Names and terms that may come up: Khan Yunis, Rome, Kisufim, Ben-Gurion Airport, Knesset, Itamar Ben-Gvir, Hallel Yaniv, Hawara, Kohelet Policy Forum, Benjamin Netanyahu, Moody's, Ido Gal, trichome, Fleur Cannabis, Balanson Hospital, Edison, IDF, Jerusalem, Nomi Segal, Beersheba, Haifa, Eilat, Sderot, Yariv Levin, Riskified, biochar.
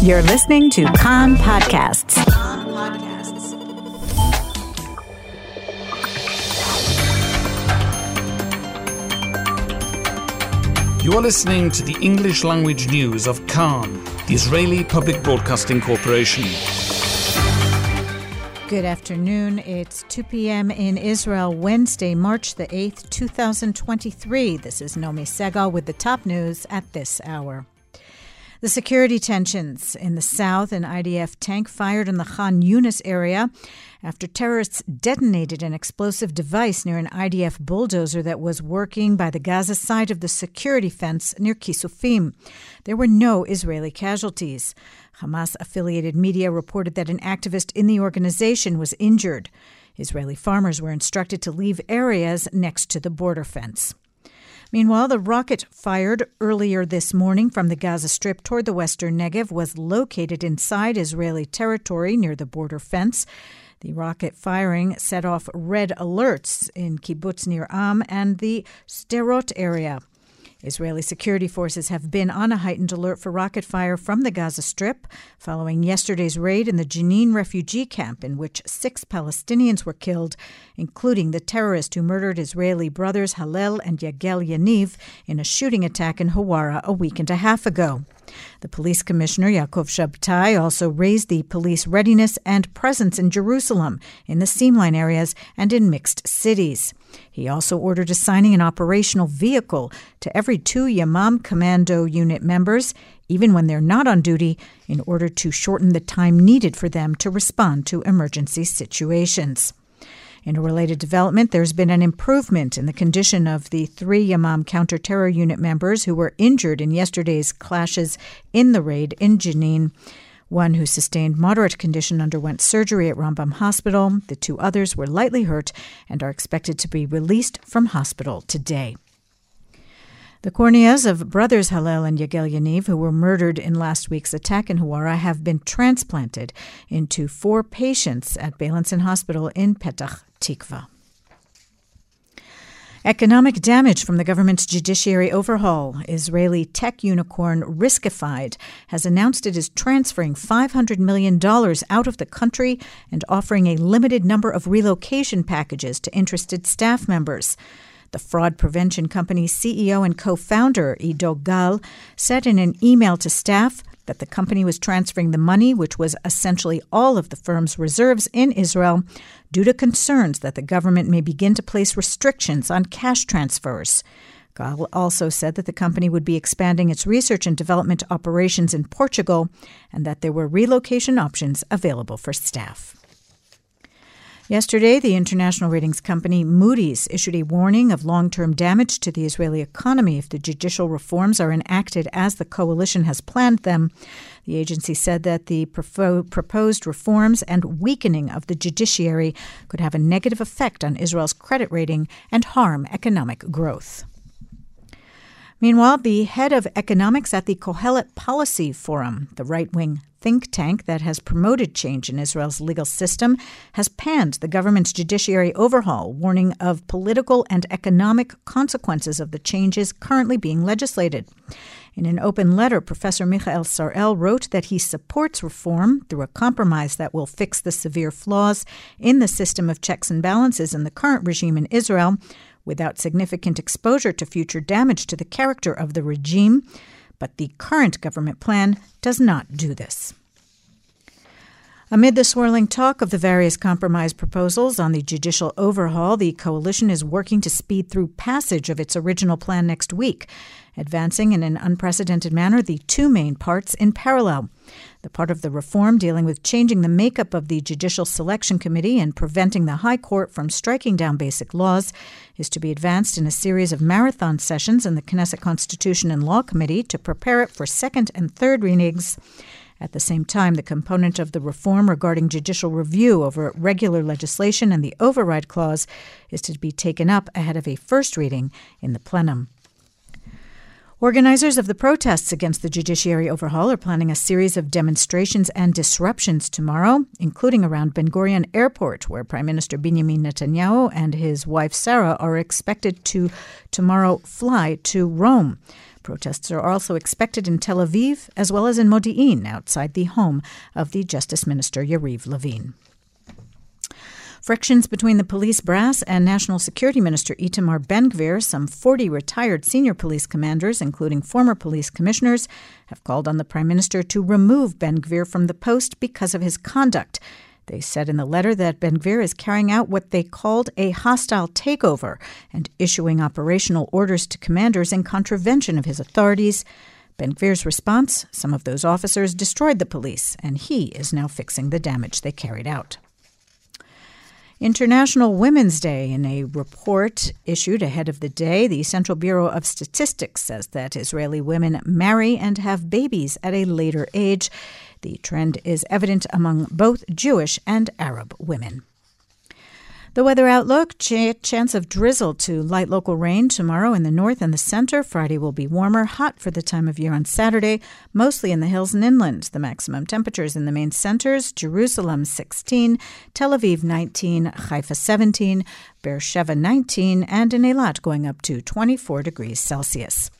You're listening to Kan Podcasts. You're listening to the English language news of Kan, the Israeli Public Broadcasting Corporation. Good afternoon. It's 2 p.m. in Israel, Wednesday, March the 8th, 2023. This is Nomi Segal with the top news at this hour. The security tensions in the south, an IDF tank fired in the Khan Yunis area after terrorists detonated an explosive device near an IDF bulldozer that was working by the Gaza side of the security fence near Kisufim. There were no Israeli casualties. Hamas-affiliated media reported that an activist in the organization was injured. Israeli farmers were instructed to leave areas next to the border fence. Meanwhile, the rocket fired earlier this morning from the Gaza Strip toward the western Negev was located inside Israeli territory near the border fence. The rocket firing set off red alerts in Kibbutz Nir Am and the Sderot area. Israeli security forces have been on a heightened alert for rocket fire from the Gaza Strip following yesterday's raid in the Jenin refugee camp, in which 6 Palestinians were killed, including the terrorist who murdered Israeli brothers Hallel and Hallel Yaniv in a shooting attack in Hawara a week and a half ago. The police commissioner, Yaakov Shabtai, also raised the police readiness and presence in Jerusalem, in the seamline areas, and in mixed cities. He also ordered assigning an operational vehicle to every 2 Yamam commando unit members, even when they're not on duty, in order to shorten the time needed for them to respond to emergency situations. In a related development, there's been an improvement in the condition of the 3 Yamam counter-terror unit members who were injured in yesterday's clashes in the raid in Jenin. One who sustained moderate condition underwent surgery at Rambam Hospital. The 2 others were lightly hurt and are expected to be released from hospital today. The corneas of brothers Hallel and Hallel Yaniv, who were murdered in last week's attack in Hawara, have been transplanted into 4 patients at Balanson Hospital in Petah Tikva. Economic damage from the government's judiciary overhaul. Israeli tech unicorn Riskified has announced it is transferring $500 million out of the country and offering a limited number of relocation packages to interested staff members. The fraud prevention company's CEO and co-founder, Ido Gal, said in an email to staff that the company was transferring the money, which was essentially all of the firm's reserves in Israel, due to concerns that the government may begin to place restrictions on cash transfers. Gal also said that the company would be expanding its research and development operations in Portugal and that there were relocation options available for staff. Yesterday, the international ratings company Moody's issued a warning of long-term damage to the Israeli economy if the judicial reforms are enacted as the coalition has planned them. The agency said that the proposed reforms and weakening of the judiciary could have a negative effect on Israel's credit rating and harm economic growth. Meanwhile, the head of economics at the Kohelet Policy Forum, the right-wing think tank that has promoted change in Israel's legal system, has panned the government's judiciary overhaul, warning of political and economic consequences of the changes currently being legislated. In an open letter, Professor Michael Sarel wrote that he supports reform through a compromise that will fix the severe flaws in the system of checks and balances in the current regime in Israel, without significant exposure to future damage to the character of the regime, but the current government plan does not do this. Amid the swirling talk of the various compromise proposals on the judicial overhaul, the coalition is working to speed through passage of its original plan next week, advancing in an unprecedented manner the 2 main parts in parallel. The part of the reform dealing with changing the makeup of the Judicial Selection Committee and preventing the High Court from striking down basic laws is to be advanced in a series of marathon sessions in the Knesset Constitution and Law Committee to prepare it for second and third readings. At the same time, the component of the reform regarding judicial review over regular legislation and the override clause is to be taken up ahead of a first reading in the plenum. Organizers of the protests against the judiciary overhaul are planning a series of demonstrations and disruptions tomorrow, including around Ben-Gurion Airport, where Prime Minister Benjamin Netanyahu and his wife Sarah are expected to tomorrow fly to Rome. protests are also expected in Tel Aviv as well as in Modi'in, outside the home of the Justice Minister Yariv Levin. Frictions between the police brass and National Security Minister Itamar Ben-Gvir, some 40 retired senior police commanders, including former police commissioners, have called on the Prime Minister to remove Ben-Gvir from the post because of his conduct. They said in the letter that Ben-Gvir is carrying out what they called a hostile takeover and issuing operational orders to commanders in contravention of his authorities. Ben-Gvir's response, some of those officers destroyed the police, and he is now fixing the damage they carried out. International Women's Day. In a report issued ahead of the day, the Central Bureau of Statistics says that Israeli women marry and have babies at a later age. The trend is evident among both Jewish and Arab women. The weather outlook, chance of drizzle to light local rain tomorrow in the north and the center. Friday will be warmer, hot for the time of year on Saturday, mostly in the hills and inland. The maximum temperatures in the main centers, Jerusalem 16, Tel Aviv 19, Haifa 17, Beersheba 19, and in Eilat going up to 24 degrees Celsius.